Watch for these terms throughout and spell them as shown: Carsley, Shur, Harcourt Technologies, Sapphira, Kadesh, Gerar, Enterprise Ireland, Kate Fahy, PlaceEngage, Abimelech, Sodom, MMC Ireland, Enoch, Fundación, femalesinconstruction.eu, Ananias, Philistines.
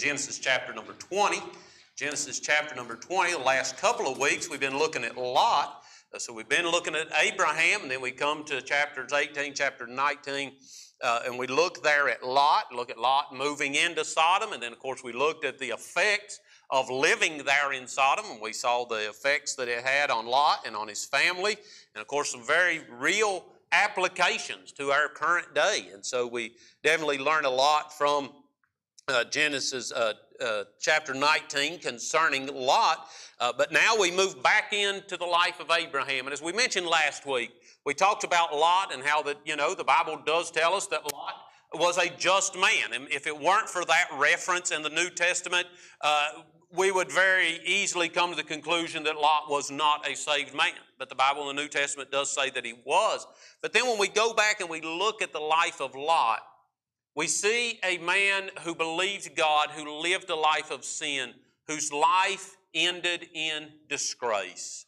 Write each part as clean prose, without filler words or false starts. Genesis chapter number 20. Genesis chapter number 20, the last couple of weeks we've been looking at Lot. So we've been looking at Abraham, and then we come to chapters 18, chapter 19, and we look there at Lot, look at Lot moving into Sodom, and then of course we looked at the effects of living there in Sodom, and we saw the effects that it had on Lot and on his family, and of course some very real applications to our current day. And so we definitely learn a lot from Genesis chapter 19 concerning Lot. But now we move back into the life of Abraham. And as we mentioned last week, we talked about Lot and how that, you know, the Bible does tell us that Lot was a just man. And if it weren't for that reference in the New Testament, we would very easily come to the conclusion that Lot was not a saved man. But the Bible in the New Testament does say that he was. But then when we go back and we look at the life of Lot, we see a man who believed God, who lived a life of sin, whose life ended in disgrace.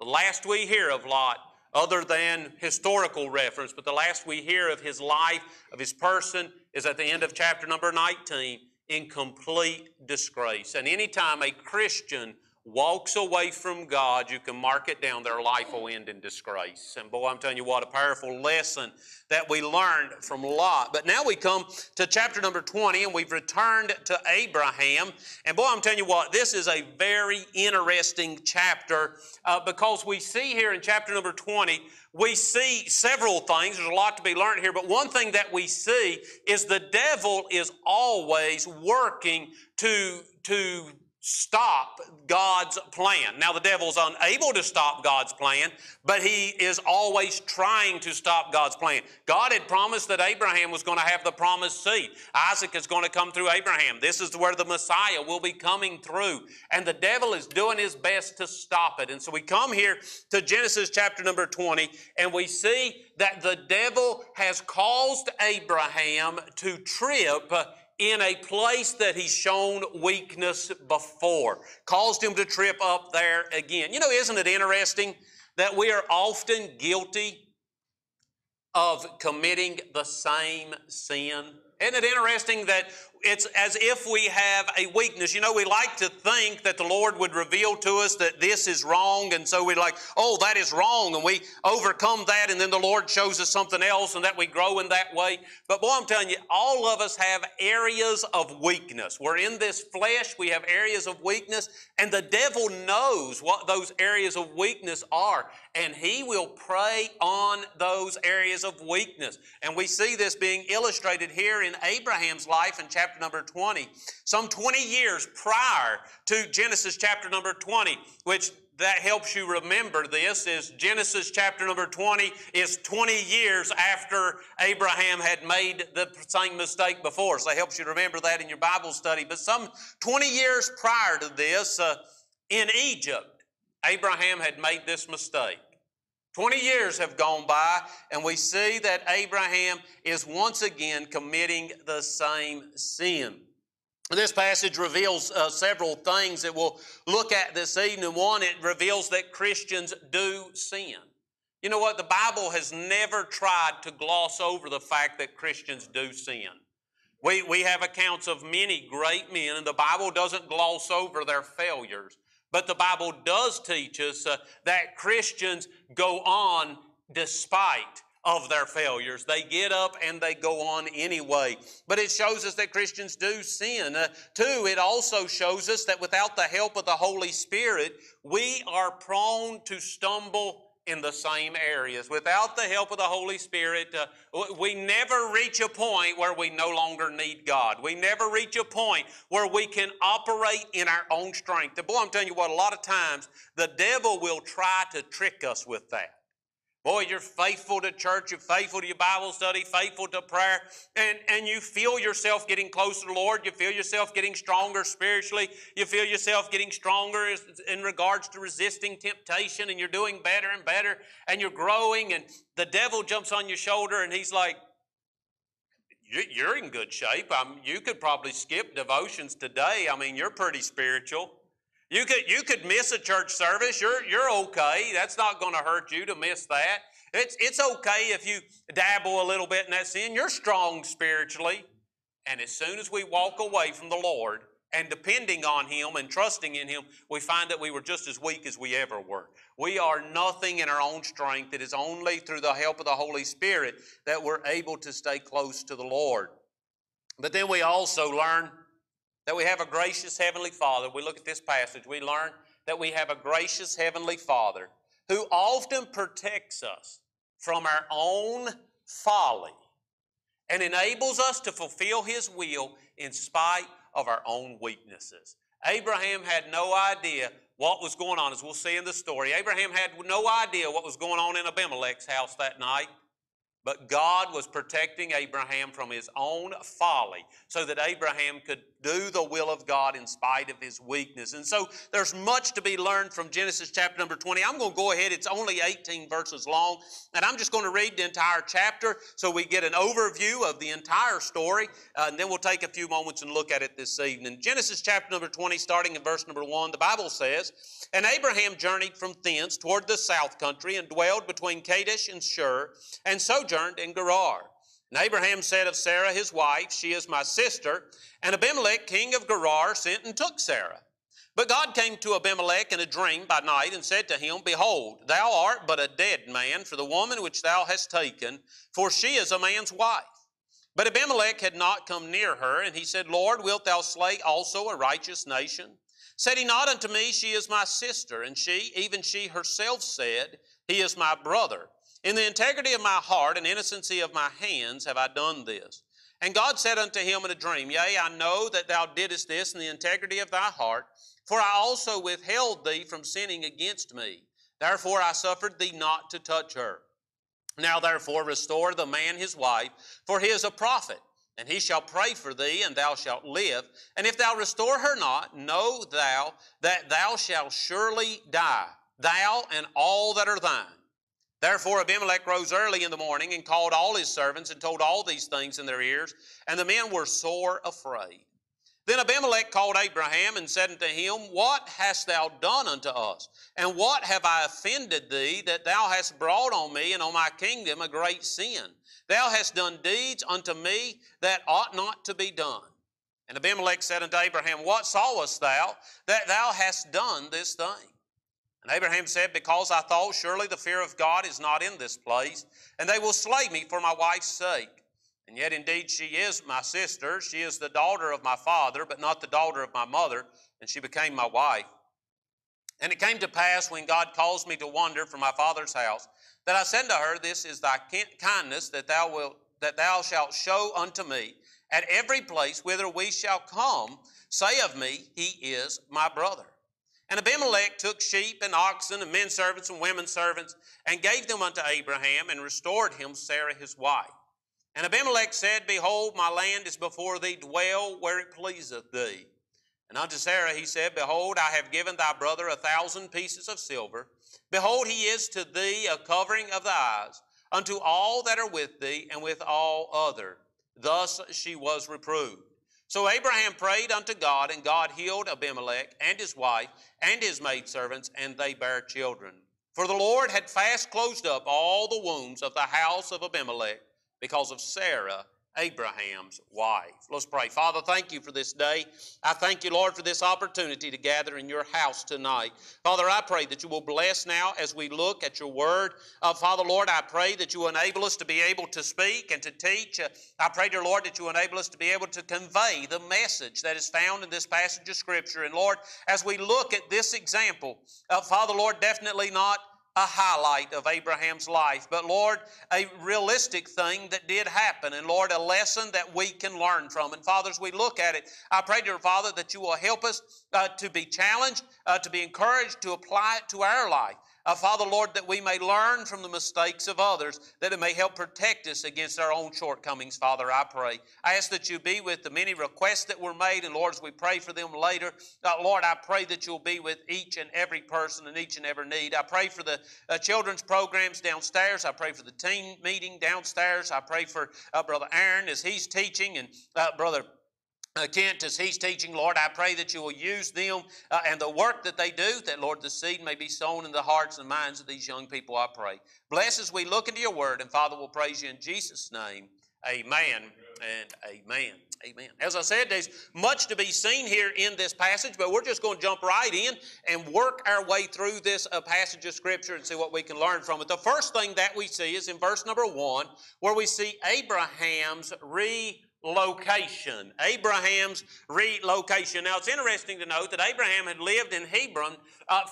The last we hear of Lot, other than historical reference, but the last we hear of his life, of his person, is at the end of chapter number 19, in complete disgrace. And anytime a Christian walks away from God, you can mark it down, their life will end in disgrace. And boy, I'm telling you what, a powerful lesson that we learned from Lot. But now we come to chapter number 20, and we've returned to Abraham. And boy, I'm telling you what, this is a very interesting chapter because we see here in chapter number 20, we see several things. There's a lot to be learned here, but one thing that we see is the devil is always working to stop God's plan. Now, the devil's unable to stop God's plan, but he is always trying to stop God's plan. God had promised that Abraham was going to have the promised seed. Isaac is going to come through Abraham. This is where the Messiah will be coming through. And the devil is doing his best to stop it. And so we come here to Genesis chapter number 20, and we see that the devil has caused Abraham to trip in a place that he's shown weakness before, caused him to trip up there again. You know, isn't it interesting that we are often guilty of committing the same sin? Isn't it interesting that it's as if we have a weakness? You know, we like to think that the Lord would reveal to us that this is wrong, and so we're like, oh, that is wrong, and we overcome that, and then the Lord shows us something else, and that we grow in that way. But boy, I'm telling you, all of us have areas of weakness. We're in this flesh, we have areas of weakness, and the devil knows what those areas of weakness are, and he will prey on those areas of weakness. And we see this being illustrated here in Abraham's life in chapter number 20, some 20 years prior to Genesis chapter number 20, which that helps you remember this, is Genesis chapter number 20 is 20 years after Abraham had made the same mistake before. So it helps you remember that in your Bible study. But some 20 years prior to this, in Egypt, Abraham had made this mistake. 20 years have gone by, and we see that Abraham is once again committing the same sin. This passage reveals several things that we'll look at this evening. One, it reveals that Christians do sin. You know what? The Bible has never tried to gloss over the fact that Christians do sin. We have accounts of many great men, and the Bible doesn't gloss over their failures. But the Bible does teach us that Christians go on despite of their failures. They get up and they go on anyway. But it shows us that Christians do sin. Two, it also shows us that without the help of the Holy Spirit, we are prone to stumble in the same areas. Without the help of the Holy Spirit, we never reach a point where we no longer need God. We never reach a point where we can operate in our own strength. And boy, I'm telling you what, a lot of times the devil will try to trick us with that. Boy, you're faithful to church, you're faithful to your Bible study, faithful to prayer, and you feel yourself getting closer to the Lord, you feel yourself getting stronger spiritually, you feel yourself getting stronger in regards to resisting temptation, and you're doing better and better, and you're growing, and the devil jumps on your shoulder, and he's like, you're in good shape. You could probably skip devotions today. I mean, you're pretty spiritual. You could miss a church service. You're okay. That's not going to hurt you to miss that. It's okay if you dabble a little bit in that sin. You're strong spiritually. And as soon as we walk away from the Lord and depending on Him and trusting in Him, we find that we were just as weak as we ever were. We are nothing in our own strength. It is only through the help of the Holy Spirit that we're able to stay close to the Lord. But then we also learn that we have a gracious Heavenly Father. We look at this passage. We learn that we have a gracious Heavenly Father who often protects us from our own folly and enables us to fulfill His will in spite of our own weaknesses. Abraham had no idea what was going on, as we'll see in the story. Abraham had no idea what was going on in Abimelech's house that night, but God was protecting Abraham from his own folly so that Abraham could do the will of God in spite of his weakness. And so there's much to be learned from Genesis chapter number 20. I'm going to go ahead. It's only 18 verses long, and I'm just going to read the entire chapter so we get an overview of the entire story, and then we'll take a few moments and look at it this evening. Genesis chapter number 20, starting in verse number 1, the Bible says, "And Abraham journeyed from thence toward the south country and dwelled between Kadesh and Shur, and sojourned in Gerar. And Abraham said of Sarah his wife, 'She is my sister.' And Abimelech, king of Gerar, sent and took Sarah. But God came to Abimelech in a dream by night and said to him, 'Behold, thou art but a dead man for the woman which thou hast taken, for she is a man's wife.' But Abimelech had not come near her, and he said, 'Lord, wilt thou slay also a righteous nation?' Said he not unto me, 'She is my sister'? And she, even she herself, said, 'He is my brother. In the integrity of my heart and innocency of my hands have I done this.' And God said unto him in a dream, 'Yea, I know that thou didst this in the integrity of thy heart, for I also withheld thee from sinning against me. Therefore I suffered thee not to touch her. Now therefore restore the man his wife, for he is a prophet, and he shall pray for thee, and thou shalt live. And if thou restore her not, know thou that thou shalt surely die, thou and all that are thine.' Therefore Abimelech rose early in the morning and called all his servants and told all these things in their ears, and the men were sore afraid. Then Abimelech called Abraham and said unto him, 'What hast thou done unto us? And what have I offended thee, that thou hast brought on me and on my kingdom a great sin? Thou hast done deeds unto me that ought not to be done.' And Abimelech said unto Abraham, 'What sawest thou, that thou hast done this thing?' And Abraham said, 'Because I thought, surely the fear of God is not in this place, and they will slay me for my wife's sake. And yet indeed she is my sister. She is the daughter of my father, but not the daughter of my mother. And she became my wife. And it came to pass, when God caused me to wander from my father's house, that I said to her, This is thy kindness that thou shalt show unto me. At every place whither we shall come, say of me, He is my brother.' And Abimelech took sheep and oxen and men servants and women servants and gave them unto Abraham and restored him Sarah his wife. And Abimelech said, 'Behold, my land is before thee. Dwell where it pleaseth thee.' And unto Sarah he said, 'Behold, I have given thy brother 1,000 pieces of silver. Behold, he is to thee a covering of the eyes unto all that are with thee and with all other.' Thus she was reproved. So Abraham prayed unto God, and God healed Abimelech and his wife and his maidservants, and they bare children. For the Lord had fast closed up all the wombs of the house of Abimelech because of Sarah, Abraham's wife." Let's pray. Father, thank you for this day. I thank you, Lord, for this opportunity to gather in your house tonight. Father, I pray that you will bless now as we look at your word. Father, Lord, I pray that you enable us to be able to speak and to teach. I pray, dear Lord, that you enable us to be able to convey the message that is found in this passage of Scripture. And Lord, as we look at this example, Father, Lord, definitely not a highlight of Abraham's life, but Lord, a realistic thing that did happen, and Lord, a lesson that we can learn from. And Father, as we look at it, I pray, dear Father, that you will help us to be challenged, to be encouraged, to apply it to our life. Father, Lord, that we may learn from the mistakes of others, that it may help protect us against our own shortcomings, Father, I pray. I ask that you be with the many requests that were made, and Lord, as we pray for them later, Lord, I pray that you'll be with each and every person and each and every need. I pray for the children's programs downstairs. I pray for the team meeting downstairs. I pray for Brother Aaron as he's teaching, and Brother Kent, as he's teaching, Lord, I pray that you will use them and the work that they do, that, Lord, the seed may be sown in the hearts and minds of these young people, I pray. Bless as we look into your word, and Father, we'll praise you in Jesus' name. Amen and amen. Amen. As I said, there's much to be seen here in this passage, but we're just going to jump right in and work our way through this passage of Scripture and see what we can learn from it. The first thing that we see is in verse number 1, where we see Abraham's relocation. Abraham's relocation. Now, it's interesting to note that Abraham had lived in Hebron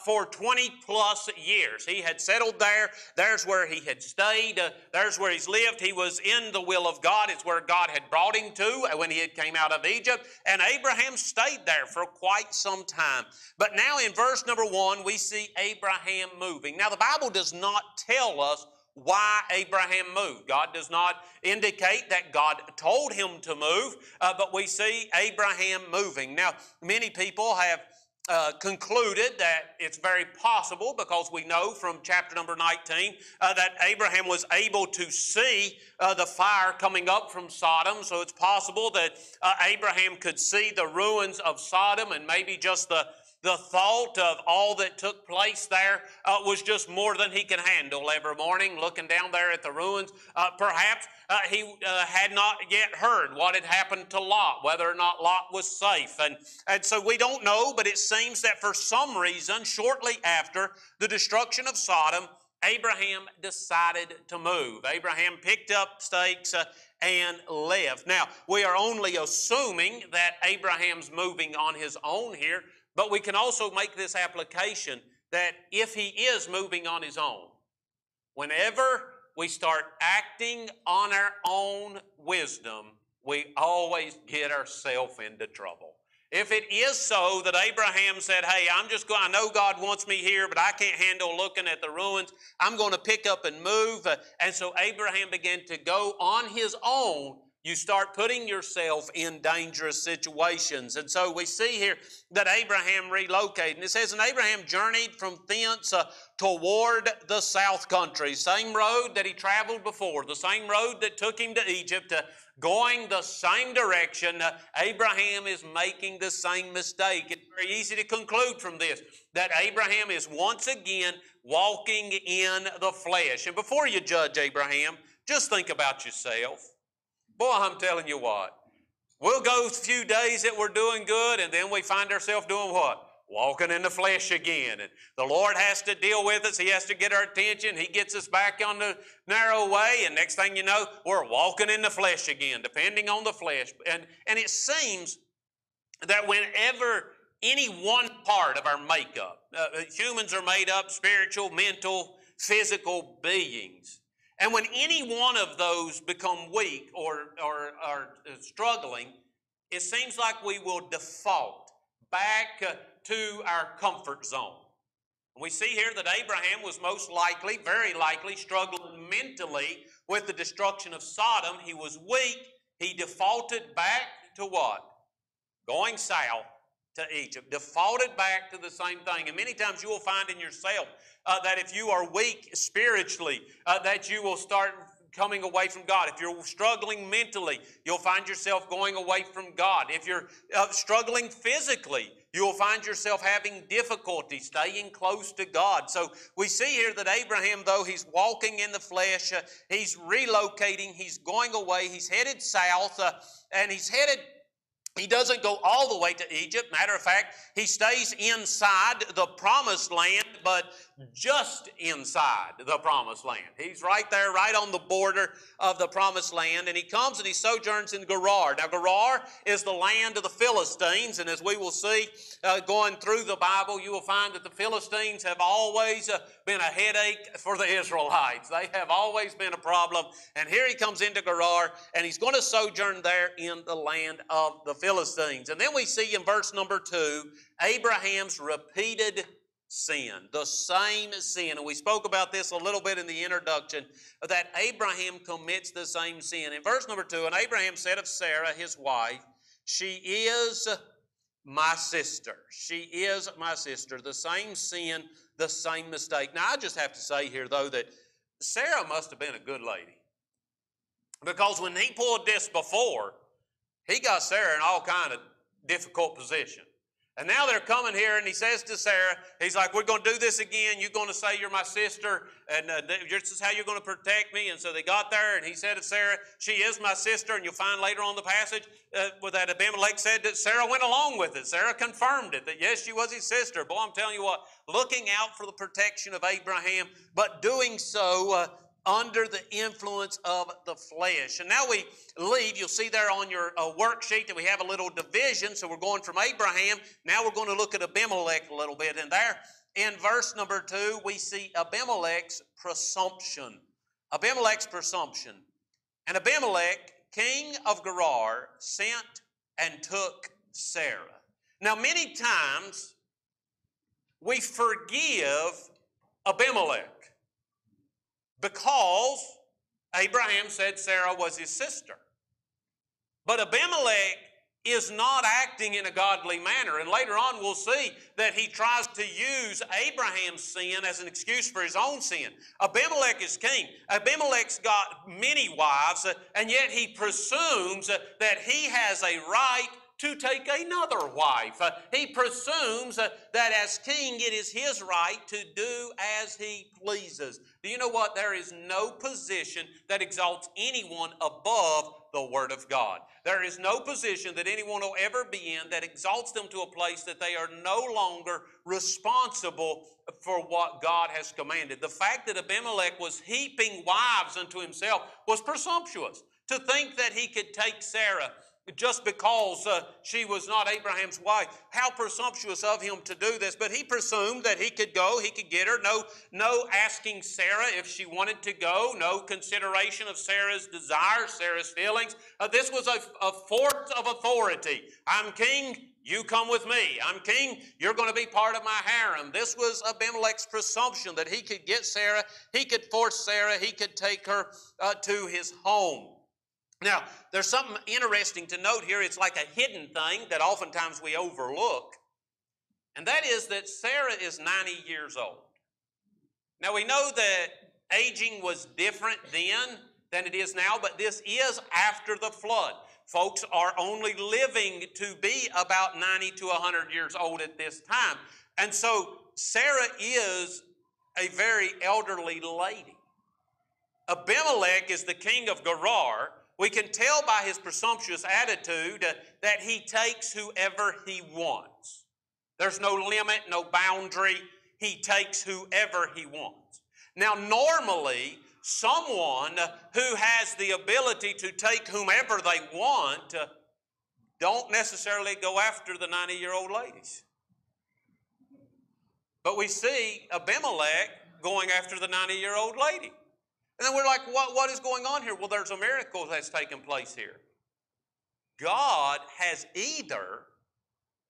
for 20-plus years. He had settled there. There's where he had stayed. There's where he's lived. He was in the will of God. It's where God had brought him to when he had came out of Egypt. And Abraham stayed there for quite some time. But now in verse number 1, we see Abraham moving. Now, the Bible does not tell us why Abraham moved. God does not indicate that God told him to move, but we see Abraham moving. Now, many people have concluded that it's very possible, because we know from chapter number 19 that Abraham was able to see the fire coming up from Sodom. So it's possible that Abraham could see the ruins of Sodom, and maybe just the thought of all that took place there was just more than he could handle every morning, looking down there at the ruins. Perhaps he had not yet heard what had happened to Lot, whether or not Lot was safe. And so we don't know, but it seems that for some reason, shortly after the destruction of Sodom, Abraham decided to move. Abraham picked up stakes and left. Now, we are only assuming that Abraham's moving on his own here, but we can also make this application that if he is moving on his own, whenever we start acting on our own wisdom, we always get ourselves into trouble. If it is so that Abraham said, hey, I know God wants me here, but I can't handle looking at the ruins. I'm going to pick up and move. And so Abraham began to go on his own. You start putting yourself in dangerous situations. And so we see here that Abraham relocated. And it says, and Abraham journeyed from thence toward the south country. Same road that he traveled before, the same road that took him to Egypt, going the same direction. Abraham is making the same mistake. It's very easy to conclude from this that Abraham is once again walking in the flesh. And before you judge Abraham, just think about yourself. Boy, I'm telling you what, we'll go a few days that we're doing good, and then we find ourselves doing what? Walking in the flesh again. And the Lord has to deal with us. He has to get our attention. He gets us back on the narrow way, and next thing you know, we're walking in the flesh again, depending on the flesh. And it seems that whenever any one part of our makeup, humans are made up, spiritual, mental, physical beings, and when any one of those become weak or struggling, it seems like we will default back to our comfort zone. We see here that Abraham was most likely, very likely, struggling mentally with the destruction of Sodom. He was weak. He defaulted back to what? Going south to Egypt. Defaulted back to the same thing. And many times you will find in yourself that if you are weak spiritually, that you will start coming away from God. If you're struggling mentally, you'll find yourself going away from God. If you're struggling physically, you'll find yourself having difficulty staying close to God. So we see here that Abraham, though he's walking in the flesh, he's relocating, he's going away, he's headed south, and he's headed. He doesn't go all the way to Egypt. Matter of fact, he stays inside the promised land, but just inside the promised land. He's right there, right on the border of the promised land. And he comes and he sojourns in Gerar. Now, Gerar is the land of the Philistines. And as we will see going through the Bible, you will find that the Philistines have always been a headache for the Israelites. They have always been a problem. And here he comes into Gerar, and he's going to sojourn there in the land of the Philistines. And then we see in verse number 2, Abraham's repeated sin, the same sin. And we spoke about this a little bit in the introduction, that Abraham commits the same sin. In verse number 2, and Abraham said of Sarah, his wife, she is my sister. She is my sister. The same sin, the same mistake. Now, I just have to say here, though, that Sarah must have been a good lady, because when he pulled this before, he got Sarah in all kind of difficult position. And now they're coming here, and he says to Sarah, he's like, we're going to do this again. You're going to say you're my sister, and this is how you're going to protect me. And so they got there, and he said to Sarah, she is my sister. And you'll find later on the passage that Abimelech said that Sarah went along with it. Sarah confirmed it, that yes, she was his sister. Boy, I'm telling you what, looking out for the protection of Abraham, but doing so under the influence of the flesh. And now we leave. You'll see there on your worksheet that we have a little division. So we're going from Abraham. Now we're going to look at Abimelech a little bit. And there in verse number 2, we see Abimelech's presumption. Abimelech's presumption. And Abimelech, king of Gerar, sent and took Sarah. Now many times we forgive Abimelech, because Abraham said Sarah was his sister. But Abimelech is not acting in a godly manner. And later on we'll see that he tries to use Abraham's sin as an excuse for his own sin. Abimelech is king. Abimelech's got many wives, and yet he presumes that he has a right to take another wife. He presumes that as king it is his right to do as he pleases. Do you know what? There is no position that exalts anyone above the Word of God. There is no position that anyone will ever be in that exalts them to a place that they are no longer responsible for what God has commanded. The fact that Abimelech was heaping wives unto himself was presumptuous. To think that he could take Sarah just because she was not Abraham's wife. How presumptuous of him to do this. But he presumed that he could go, he could get her. No asking Sarah if she wanted to go. No consideration of Sarah's desire, Sarah's feelings. This was a force of authority. I'm king, you come with me. I'm king, you're going to be part of my harem. This was Abimelech's presumption that he could get Sarah, he could force Sarah, he could take her to his home. Now, there's something interesting to note here. It's like a hidden thing that oftentimes we overlook. And that is that Sarah is 90 years old. Now, we know that aging was different then than it is now, but this is after the flood. Folks are only living to be about 90 to 100 years old at this time. And so Sarah is a very elderly lady. Abimelech is the king of Gerar. We can tell by his presumptuous attitude that he takes whoever he wants. There's no limit, no boundary. He takes whoever he wants. Now, normally, someone who has the ability to take whomever they want don't necessarily go after the 90-year-old ladies. But we see Abimelech going after the 90-year-old lady. And then we're like, what is going on here? Well, there's a miracle that's taken place here. God has either,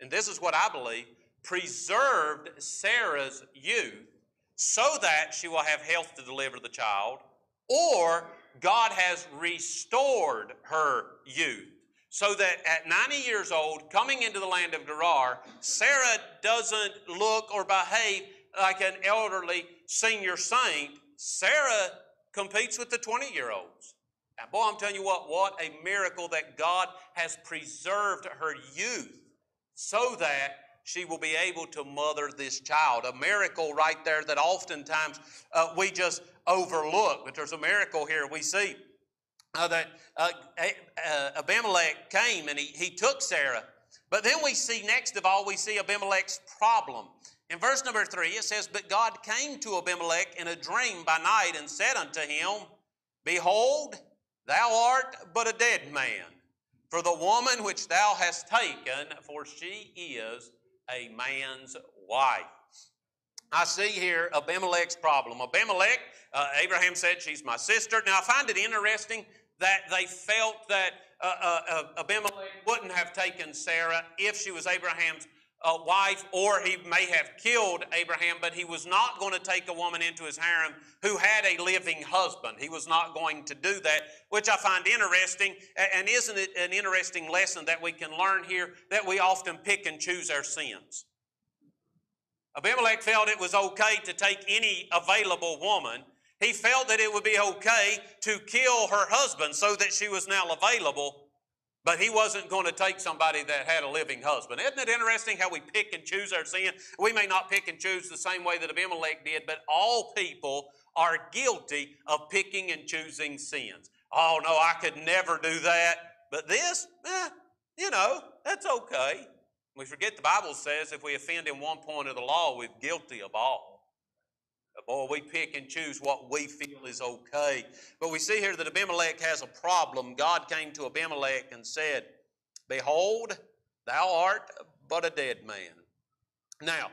and this is what I believe, preserved Sarah's youth so that she will have health to deliver the child, or God has restored her youth so that at 90 years old, coming into the land of Gerar, Sarah doesn't look or behave like an elderly senior saint. Sarah competes with the 20-year-olds. Now, boy, I'm telling you what a miracle that God has preserved her youth so that she will be able to mother this child. A miracle right there that oftentimes we just overlook. But there's a miracle here. We see that Abimelech came and he took Sarah. But then we see, next of all, we see Abimelech's problem. In verse number 3, it says, But God came to Abimelech in a dream by night and said unto him, Behold, thou art but a dead man, for the woman which thou hast taken, for she is a man's wife. I see here Abimelech's problem. Abimelech, Abraham said, she's my sister. Now, I find it interesting that they felt that Abimelech wouldn't have taken Sarah if she was Abraham's wife, or he may have killed Abraham, but he was not going to take a woman into his harem who had a living husband. He was not going to do that, which I find interesting. And isn't it an interesting lesson that we can learn here, that we often pick and choose our sins? Abimelech felt it was okay to take any available woman. He felt that it would be okay to kill her husband so that she was now available. But he wasn't going to take somebody that had a living husband. Isn't it interesting how we pick and choose our sin? We may not pick and choose the same way that Abimelech did, but all people are guilty of picking and choosing sins. Oh, no, I could never do that. But this, you know, that's okay. We forget the Bible says if we offend in one point of the law, we're guilty of all. But boy, we pick and choose what we feel is okay. But we see here that Abimelech has a problem. God came to Abimelech and said, "Behold, thou art but a dead man." Now,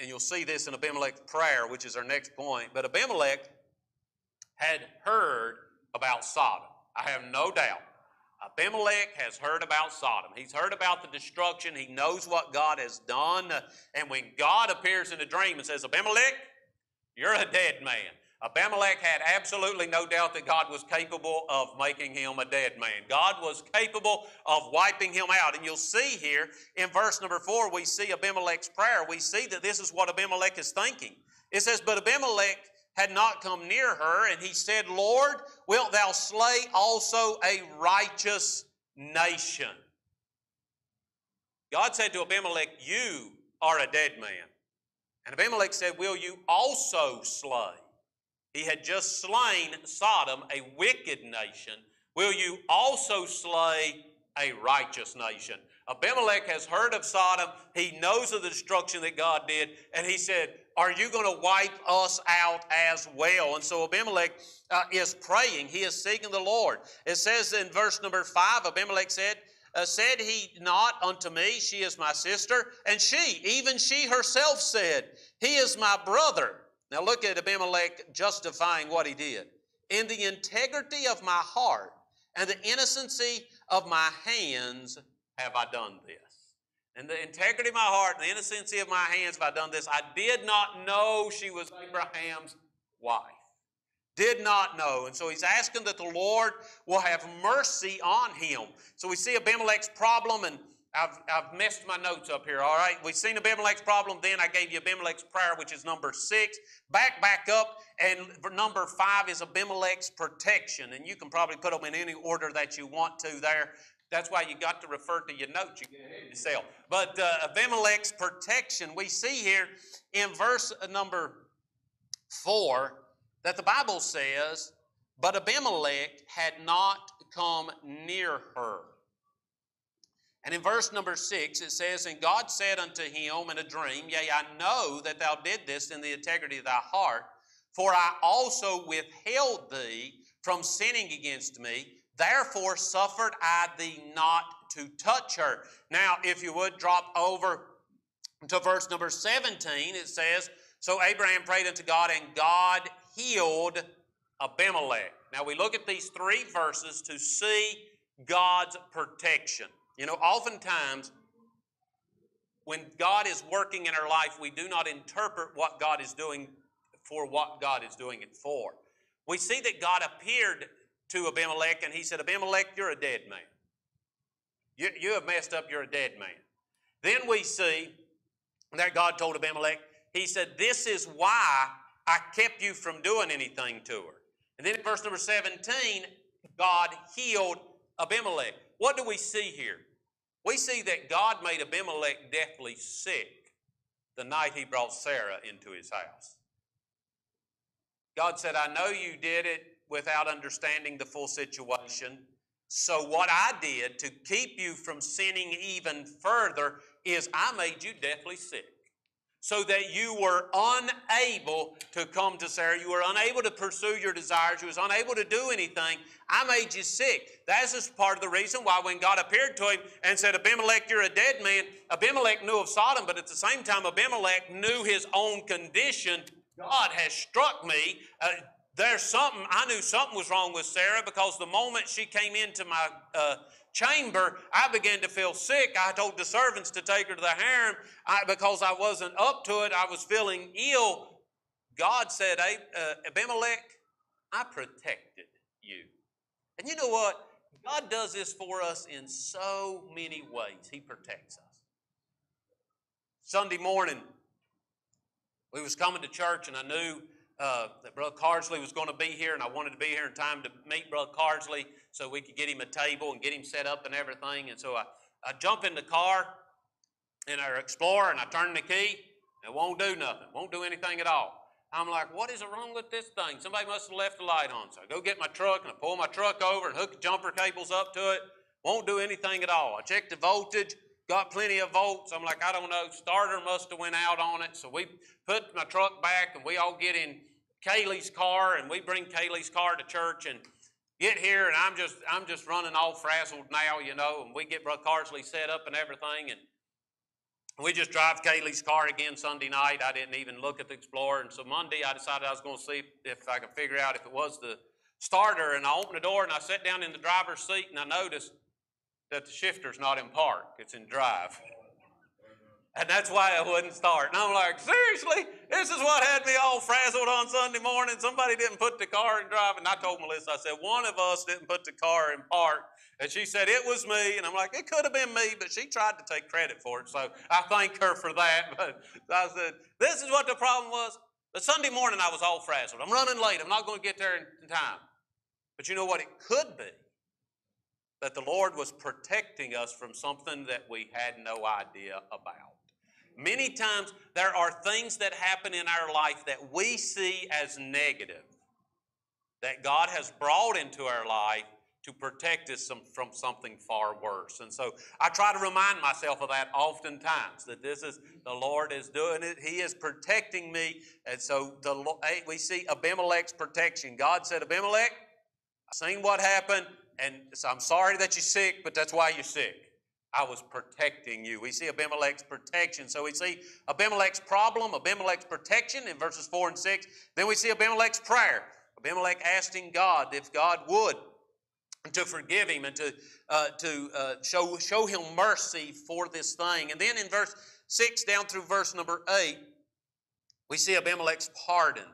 and you'll see this in Abimelech's prayer, which is our next point. But Abimelech had heard about Sodom. I have no doubt. Abimelech has heard about Sodom. He's heard about the destruction. He knows what God has done. And when God appears in a dream and says, "Abimelech, you're a dead man," Abimelech had absolutely no doubt that God was capable of making him a dead man. God was capable of wiping him out. And you'll see here in verse number 4, we see Abimelech's prayer. We see that this is what Abimelech is thinking. It says, "But Abimelech had not come near her, and he said, Lord, wilt thou slay also a righteous nation?" God said to Abimelech, "You are a dead man." And Abimelech said, "Will you also slay?" He had just slain Sodom, a wicked nation. "Will you also slay a righteous nation?" Abimelech has heard of Sodom. He knows of the destruction that God did. And he said, "Are you going to wipe us out as well?" And so Abimelech is praying. He is seeking the Lord. It says in verse number 5, Abimelech said, "Said he not unto me, she is my sister? And she, even she herself said, he is my brother." Now look at Abimelech justifying what he did. "In the integrity of my heart and the innocency of my hands have I done this." In the integrity of my heart and the innocency of my hands have I done this. "I did not know she was Abraham's wife." Did not know. And so he's asking that the Lord will have mercy on him. So we see Abimelech's problem, and I've messed my notes up here, all right? We've seen Abimelech's problem, then I gave you Abimelech's prayer, which is number 6. Back up, and number 5 is Abimelech's protection. And you can probably put them in any order that you want to there. That's why you got to refer to your notes you gave yourself. But Abimelech's protection, we see here in verse number 4 that the Bible says, "But Abimelech had not come near her." And in verse number 6 it says, "And God said unto him in a dream, Yea, I know that thou did this in the integrity of thy heart, for I also withheld thee from sinning against me. Therefore suffered I thee not to touch her." Now, if you would, drop over to verse number 17. It says, "So Abraham prayed unto God, and God healed Abimelech." Now, we look at these 3 verses to see God's protection. You know, oftentimes, when God is working in our life, we do not interpret what God is doing for what God is doing it for. We see that God appeared to Abimelech, and he said, "Abimelech, you're a dead man. You have messed up, you're a dead man." Then we see that God told Abimelech, he said, "This is why I kept you from doing anything to her." And then in verse number 17, God healed Abimelech. What do we see here? We see that God made Abimelech deathly sick the night he brought Sarah into his house. God said, "I know you did it without understanding the full situation. So what I did to keep you from sinning even further is I made you deathly sick so that you were unable to come to Sarah. You were unable to pursue your desires. You was unable to do anything. I made you sick." That's just part of the reason why when God appeared to him and said, "Abimelech, you're a dead man," Abimelech knew of Sodom, but at the same time, Abimelech knew his own condition. God has struck me. There's something, I knew something was wrong with Sarah because the moment she came into my chamber, I began to feel sick. I told the servants to take her to the harem because I wasn't up to it. I was feeling ill. God said, "Abimelech, I protected you." And you know what? God does this for us in so many ways. He protects us. Sunday morning, we was coming to church, and I knew that Brother Carsley was going to be here, and I wanted to be here in time to meet Brother Carsley so we could get him a table and get him set up and everything. And so I jump in the car, in our Explorer, and I turn the key, and it won't do nothing. It won't do anything at all. I'm like, what is wrong with this thing? Somebody must have left the light on. So I go get my truck, and I pull my truck over and hook the jumper cables up to it. Won't do anything at all. I checked the voltage, got plenty of volts. I'm like, I don't know, starter must have went out on it. So we put my truck back, and we all get in Kaylee's car, and we bring Kaylee's car to church and get here, and I'm just running all frazzled now, you know, and we get Brother Carsley set up and everything, and we just drive Kaylee's car again Sunday night. I didn't even look at the Explorer. And so Monday I decided I was going to see if I could figure out if it was the starter. And I opened the door and I sat down in the driver's seat and I noticed that the shifter's not in park. It's in drive. And that's why it wouldn't start. And I'm like, seriously? This is what had me all frazzled on Sunday morning. Somebody didn't put the car in drive. And I told Melissa, I said, one of us didn't put the car in park. And she said, it was me. And I'm like, it could have been me, but she tried to take credit for it. So I thank her for that. But I said, this is what the problem was. But Sunday morning, I was all frazzled. I'm running late. I'm not going to get there in time. But you know what? It could be that the Lord was protecting us from something that we had no idea about. Many times, there are things that happen in our life that we see as negative, that God has brought into our life to protect us from something far worse. And so I try to remind myself of that oftentimes, that this is, the Lord is doing it. He is protecting me. And so we see Abimelech's protection. God said, Abimelech, I've seen what happened, and I'm sorry that you're sick, but that's why you're sick. I was protecting you. We see Abimelech's protection. So we see Abimelech's problem, Abimelech's protection in verses 4 and 6. Then we see Abimelech's prayer. Abimelech asking God if God would to forgive him and to show him mercy for this thing. And then in verse 6 down through verse number 8, we see Abimelech's pardon.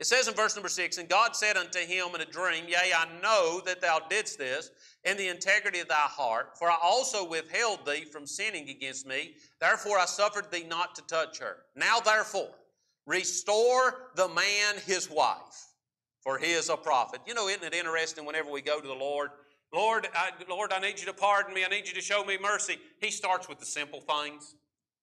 It says in verse number 6, and God said unto him in a dream, yea, I know that thou didst this in the integrity of thy heart, for I also withheld thee from sinning against me, therefore I suffered thee not to touch her. Now therefore, restore the man his wife, for he is a prophet. You know, isn't it interesting whenever we go to the Lord, Lord, I need you to pardon me, I need you to show me mercy. He starts with the simple things.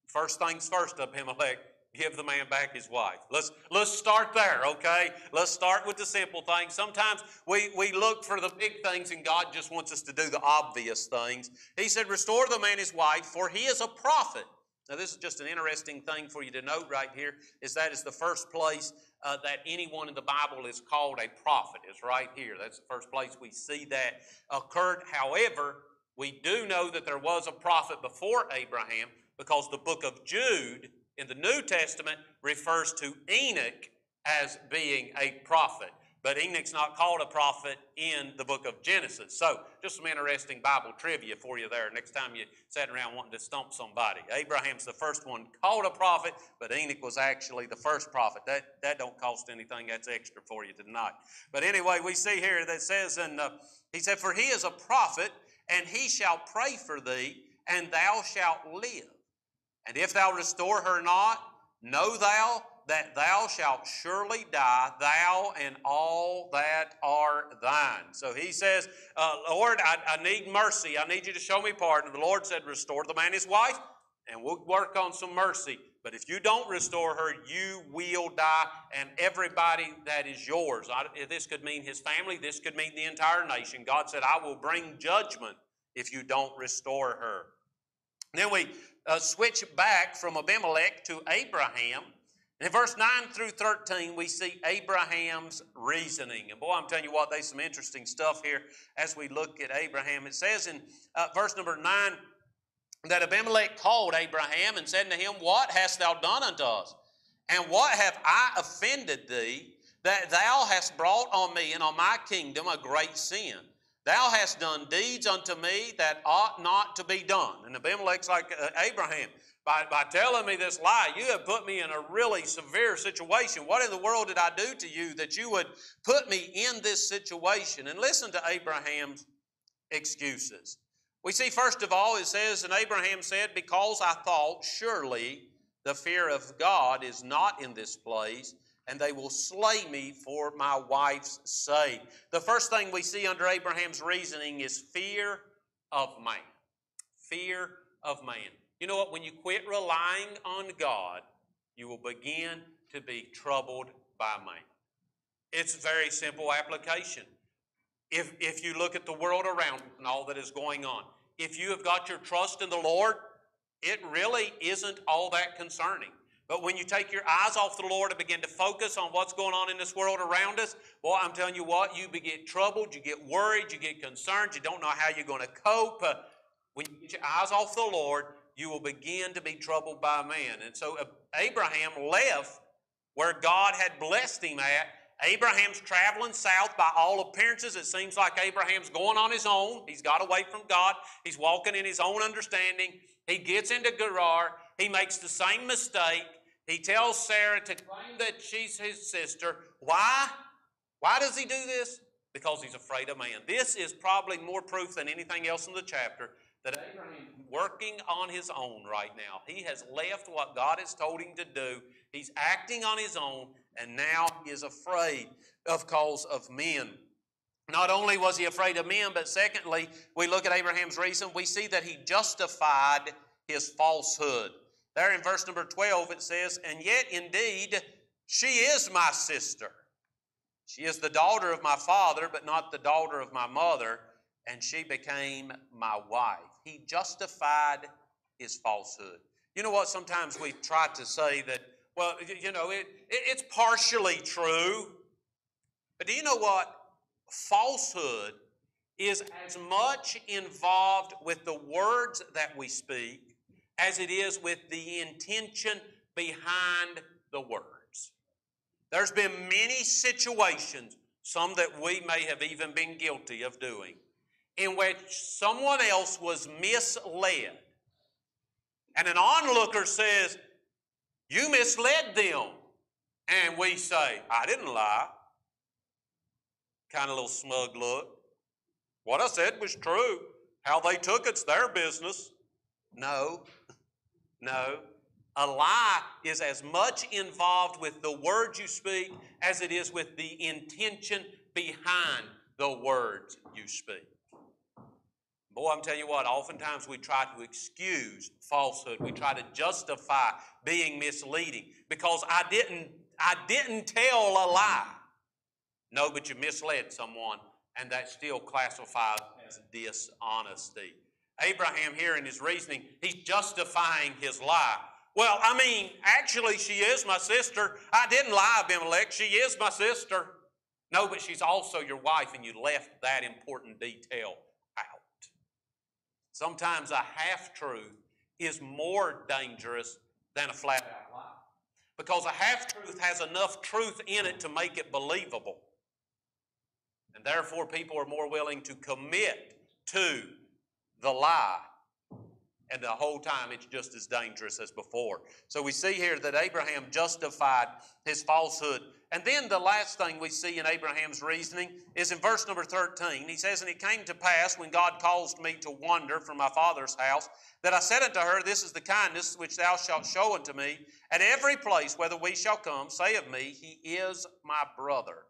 First things first, Abimelech. Give the man back his wife. Let's start there, okay? Let's start with the simple things. Sometimes we look for the big things and God just wants us to do the obvious things. He said, restore the man his wife, for he is a prophet. Now, this is just an interesting thing for you to note right here, is that is the first place that anyone in the Bible is called a prophet, is right here. That's the first place we see that occurred. However, we do know that there was a prophet before Abraham because the book of Jude in the New Testament refers to Enoch as being a prophet. But Enoch's not called a prophet in the book of Genesis. So, just some interesting Bible trivia for you there next time you sat around wanting to stump somebody. Abraham's the first one called a prophet, but Enoch was actually the first prophet. That don't cost anything. That's extra for you tonight. But anyway, we see here that says, and he said, for he is a prophet, and he shall pray for thee, and thou shalt live. And if thou restore her not, know thou that thou shalt surely die, thou and all that are thine. So he says, Lord, I need mercy. I need you to show me pardon. The Lord said, restore the man his wife, and we'll work on some mercy. But if you don't restore her, you will die, and everybody that is yours. This could mean his family. This could mean the entire nation. God said, I will bring judgment if you don't restore her. And then we switch back from Abimelech to Abraham. And in verse 9 through 13, we see Abraham's reasoning. And boy, I'm telling you what, there's some interesting stuff here as we look at Abraham. It says in verse number 9 that Abimelech called Abraham and said to him, what hast thou done unto us? And what have I offended thee that thou hast brought on me and on my kingdom a great sin? Thou hast done deeds unto me that ought not to be done. And Abimelech's like Abraham. By telling me this lie, you have put me in a really severe situation. What in the world did I do to you that you would put me in this situation? And listen to Abraham's excuses. We see, first of all, it says, and Abraham said, because I thought, surely the fear of God is not in this place, and they will slay me for my wife's sake. The first thing we see under Abraham's reasoning is fear of man. Fear of man. You know what? When you quit relying on God, you will begin to be troubled by man. It's very simple application. If you look at the world around and all that is going on, if you have got your trust in the Lord, it really isn't all that concerning. But when you take your eyes off the Lord and begin to focus on what's going on in this world around us, boy, I'm telling you what, you get troubled, you get worried, you get concerned, you don't know how you're going to cope. When you get your eyes off the Lord, you will begin to be troubled by man. And so Abraham left where God had blessed him at. Abraham's traveling south. By all appearances, it seems like Abraham's going on his own. He's got away from God. He's walking in his own understanding. He gets into Gerar. He makes the same mistake. He tells Sarah to claim that she's his sister. Why? Why does he do this? Because he's afraid of man. This is probably more proof than anything else in the chapter that Abraham, working on his own right now, he has left what God has told him to do. He's acting on his own, and now he is afraid of cause of men. Not only was he afraid of men, but secondly, we look at Abraham's reason, we see that he justified his falsehood. There in verse number 12 it says, "And yet indeed she is my sister. She is the daughter of my father, but not the daughter of my mother, and she became my wife." He justified his falsehood. You know what? Sometimes we try to say that, well, you know, it's partially true. But do you know what? Falsehood is as much involved with the words that we speak as it is with the intention behind the words. There's been many situations, some that we may have even been guilty of doing, in which someone else was misled. And an onlooker says, "You misled them." And we say, "I didn't lie." Kind of a little smug look. What I said was true. How they took it's their business. No, no. A lie is as much involved with the words you speak as it is with the intention behind the words you speak. Boy, I'm telling you what, oftentimes we try to excuse falsehood. We try to justify being misleading because I didn't tell a lie. No, but you misled someone, and that's still classified as dishonesty. Abraham here in his reasoning, he's justifying his lie. Well, I mean, actually she is my sister. I didn't lie, Abimelech. She is my sister. No, but she's also your wife, and you left that important detail. Sometimes a half-truth is more dangerous than a flat-out lie, because a half-truth has enough truth in it to make it believable. And therefore, people are more willing to commit to the lie. And the whole time, it's just as dangerous as before. So we see here that Abraham justified his falsehood. And then the last thing we see in Abraham's reasoning is in verse number 13. He says, "And it came to pass when God caused me to wander from my father's house, that I said unto her, This is the kindness which thou shalt show unto me. At every place whither we shall come, say of me, He is my brother."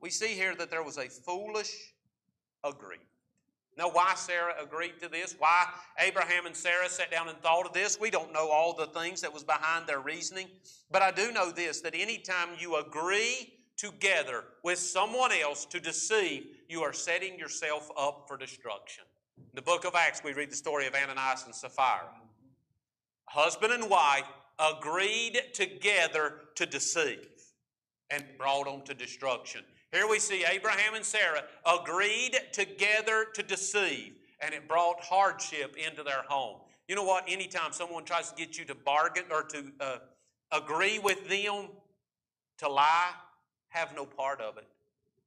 We see here that there was a foolish agreement. Now, why Sarah agreed to this, why Abraham and Sarah sat down and thought of this, we don't know all the things that was behind their reasoning. But I do know this, that anytime you agree together with someone else to deceive, you are setting yourself up for destruction. In the book of Acts, we read the story of Ananias and Sapphira. Husband and wife agreed together to deceive and brought on to destruction. Here we see Abraham and Sarah agreed together to deceive, and it brought hardship into their home. You know what? Anytime someone tries to get you to bargain or to agree with them to lie, have no part of it.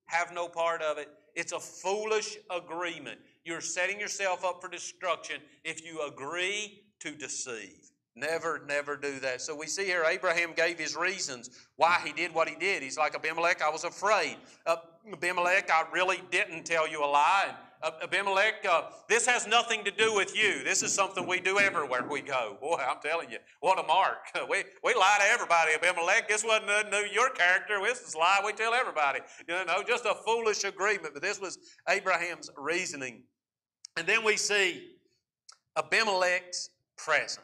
Have no part of it. It's a foolish agreement. You're setting yourself up for destruction if you agree to deceive. Never, never do that. So we see here Abraham gave his reasons why he did what he did. He's like, "Abimelech, I was afraid. Abimelech, I really didn't tell you a lie. And Abimelech, this has nothing to do with you. This is something we do everywhere we go. Boy, I'm telling you, what a mark. We lie to everybody, Abimelech. This wasn't your character. This is a lie we tell everybody. You know, just a foolish agreement. But this was Abraham's reasoning. And then we see Abimelech's present.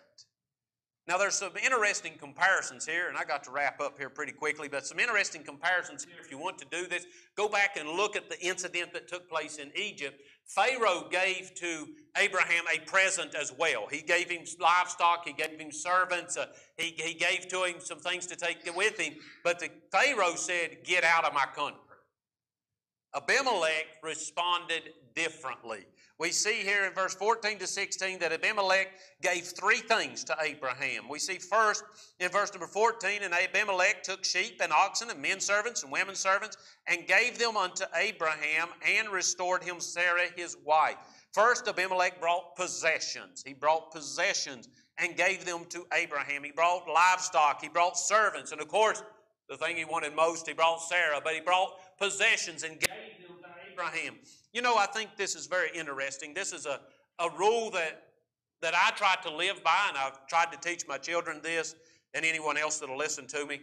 Now, there's some interesting comparisons here, and I got to wrap up here pretty quickly, but some interesting comparisons here. If you want to do this, go back and look at the incident that took place in Egypt. Pharaoh gave to Abraham a present as well. He gave him livestock, he gave him servants, he gave to him some things to take with him, but the Pharaoh said, "Get out of my country." Abimelech responded differently. We see here in verse 14 to 16 that Abimelech gave three things to Abraham. We see first in verse number 14, and Abimelech took sheep and oxen and men servants and women servants and gave them unto Abraham and restored him Sarah his wife. First, Abimelech brought possessions. He brought possessions and gave them to Abraham. He brought livestock. He brought servants. And of course, the thing he wanted most, he brought Sarah, but he brought possessions and gave them to Abraham. You know, I think this is very interesting. This is a rule that I try to live by, and I've tried to teach my children this and anyone else that'll listen to me.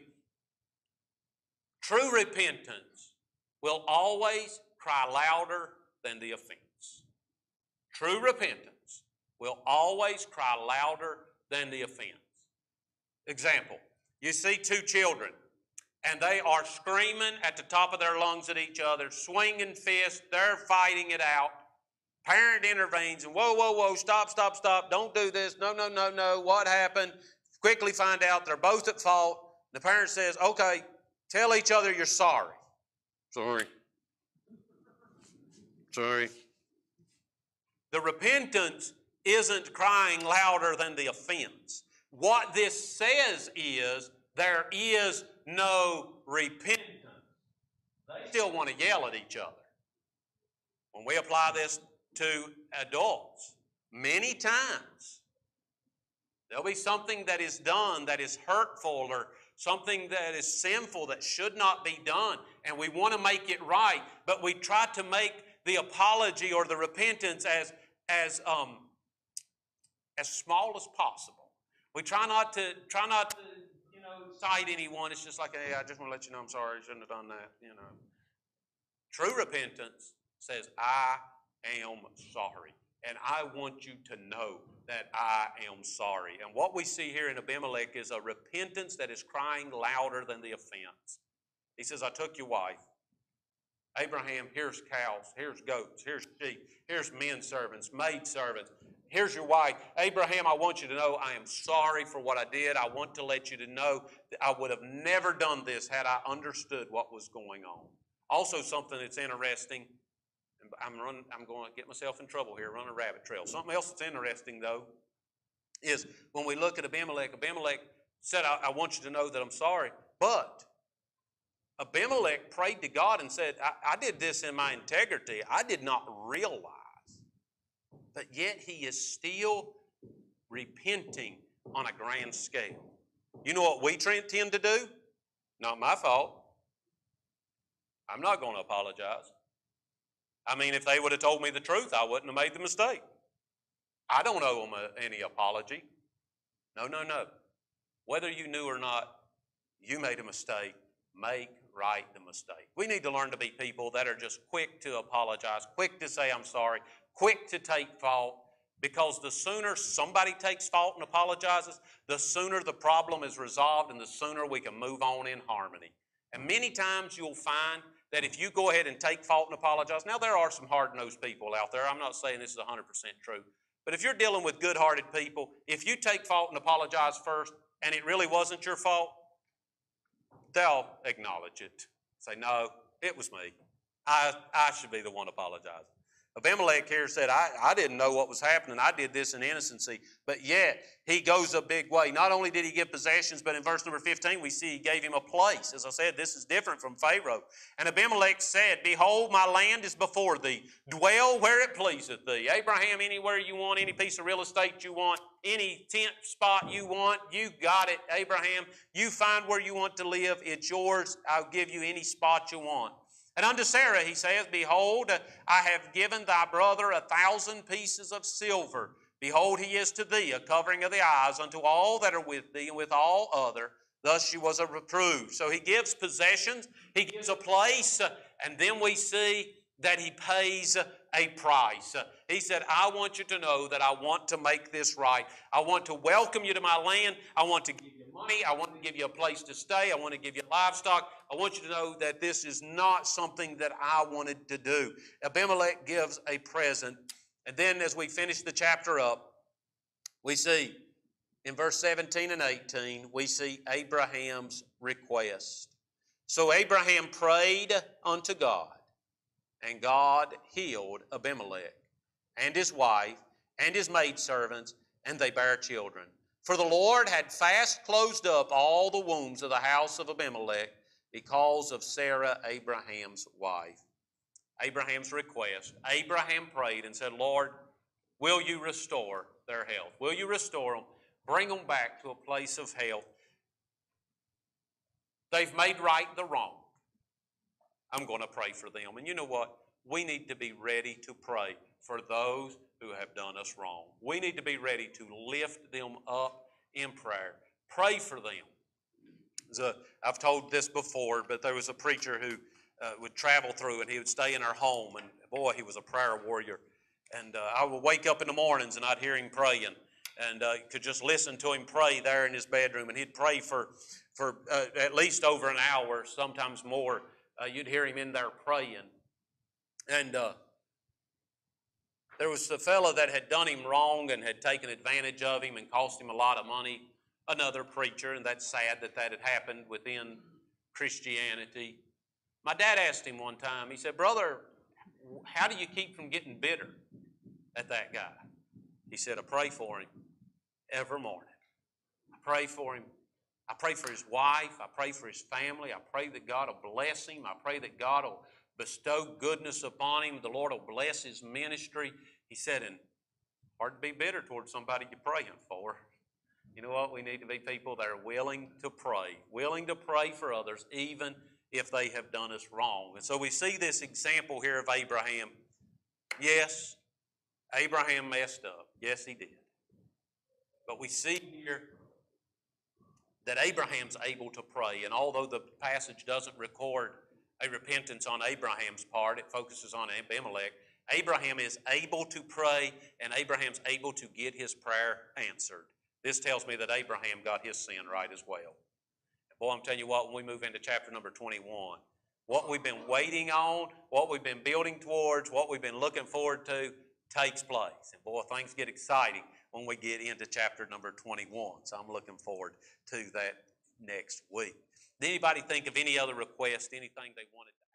True repentance will always cry louder than the offense. True repentance will always cry louder than the offense. Example, you see two children, and they are screaming at the top of their lungs at each other, swinging fists, they're fighting it out. Parent intervenes and, whoa, whoa, whoa, stop, stop, stop, don't do this, no, no, no, no, what happened? Quickly find out they're both at fault. The parent says, okay, tell each other you're sorry. Sorry. Sorry. The repentance isn't crying louder than the offense. What this says is there is no repentance. They still want to yell at each other. When we apply this to adults, many times there'll be something that is done that is hurtful or something that is sinful that should not be done, and we want to make it right, but we try to make the apology or the repentance as small as possible. We try not to cite anyone. It's just like, hey, I just want to let you know I'm sorry. I shouldn't have done that, you know. True repentance says, I am sorry. And I want you to know that I am sorry. And what we see here in Abimelech is a repentance that is crying louder than the offense. He says, I took your wife. Abraham, here's cows, here's goats, here's sheep, here's men servants, maid servants. Here's your wife. Abraham, I want you to know I am sorry for what I did. I want to let you to know that I would have never done this had I understood what was going on. Also, something that's interesting, and I'm going to get myself in trouble here, run a rabbit trail. Something else that's interesting, though, is when we look at Abimelech, Abimelech said, I want you to know that I'm sorry. But Abimelech prayed to God and said, I did this in my integrity. I did not realize. But yet he is still repenting on a grand scale. You know what we tend to do? Not my fault. I'm not going to apologize. I mean, if they would have told me the truth, I wouldn't have made the mistake. I don't owe them any apology. No, no, no. Whether you knew or not, you made a mistake. Make right the mistake. We need to learn to be people that are just quick to apologize, quick to say I'm sorry, quick to take fault, because the sooner somebody takes fault and apologizes, the sooner the problem is resolved and the sooner we can move on in harmony. And many times you'll find that if you go ahead and take fault and apologize, now there are some hard-nosed people out there. I'm not saying this is 100% true, but if you're dealing with good-hearted people, if you take fault and apologize first and it really wasn't your fault, they'll acknowledge it. Say, no, it was me. I should be the one apologizing. Abimelech here said, I didn't know what was happening. I did this in innocency. But yet, he goes a big way. Not only did he give possessions, but in verse number 15, we see he gave him a place. As I said, this is different from Pharaoh. And Abimelech said, Behold, my land is before thee. Dwell where it pleaseth thee. Abraham, anywhere you want, any piece of real estate you want, any tent spot you want, you got it, Abraham. You find where you want to live. It's yours. I'll give you any spot you want. And unto Sarah he saith, Behold, I have given thy brother 1,000 pieces of silver. Behold, he is to thee a covering of the eyes unto all that are with thee and with all other. Thus she was reproved. So he gives possessions, he gives a place, and then we see that he pays a price. He said, I want you to know that I want to make this right. I want to welcome you to my land. I want to give you money. I want to give you a place to stay. I want to give you livestock. I want you to know that this is not something that I wanted to do. Abimelech gives a present. And then as we finish the chapter up, we see in verse 17 and 18, we see Abraham's request. So Abraham prayed unto God, and God healed Abimelech and his wife and his maidservants, and they bare children. For the Lord had fast closed up all the wombs of the house of Abimelech because of Sarah, Abraham's wife. Abraham's request. Abraham prayed and said, Lord, will you restore their health? Will you restore them? Bring them back to a place of health. They've made right the wrong. I'm going to pray for them. And you know what? We need to be ready to pray for those who have done us wrong. We need to be ready to lift them up in prayer. Pray for them. I've told this before, but there was a preacher who would travel through, and he would stay in our home. And boy, he was a prayer warrior. And I would wake up in the mornings, and I'd hear him praying. And could just listen to him pray there in his bedroom. And he'd pray for at least over an hour, sometimes more. You'd hear him in there praying. And there was a fellow that had done him wrong and had taken advantage of him and cost him a lot of money, another preacher, and that's sad that that had happened within Christianity. My dad asked him one time, he said, Brother, how do you keep from getting bitter at that guy? He said, I pray for him every morning. I pray for him. I pray for his wife. I pray for his family. I pray that God will bless him. I pray that God will bestow goodness upon him. The Lord will bless his ministry. He said, and hard to be bitter towards somebody you're praying for. You know what? We need to be people that are willing to pray for others, even if they have done us wrong. And so we see this example here of Abraham. Yes, Abraham messed up. Yes, he did. But we see here that Abraham's able to pray. And although the passage doesn't record a repentance on Abraham's part, it focuses on Abimelech, Abraham is able to pray, and Abraham's able to get his prayer answered. This tells me that Abraham got his sin right as well. And boy, I'm telling you what, when we move into chapter number 21, what we've been waiting on, what we've been building towards, what we've been looking forward to takes place. And boy, things get exciting when we get into chapter number 21. So I'm looking forward to that next week. Did anybody think of any other request, anything they wanted to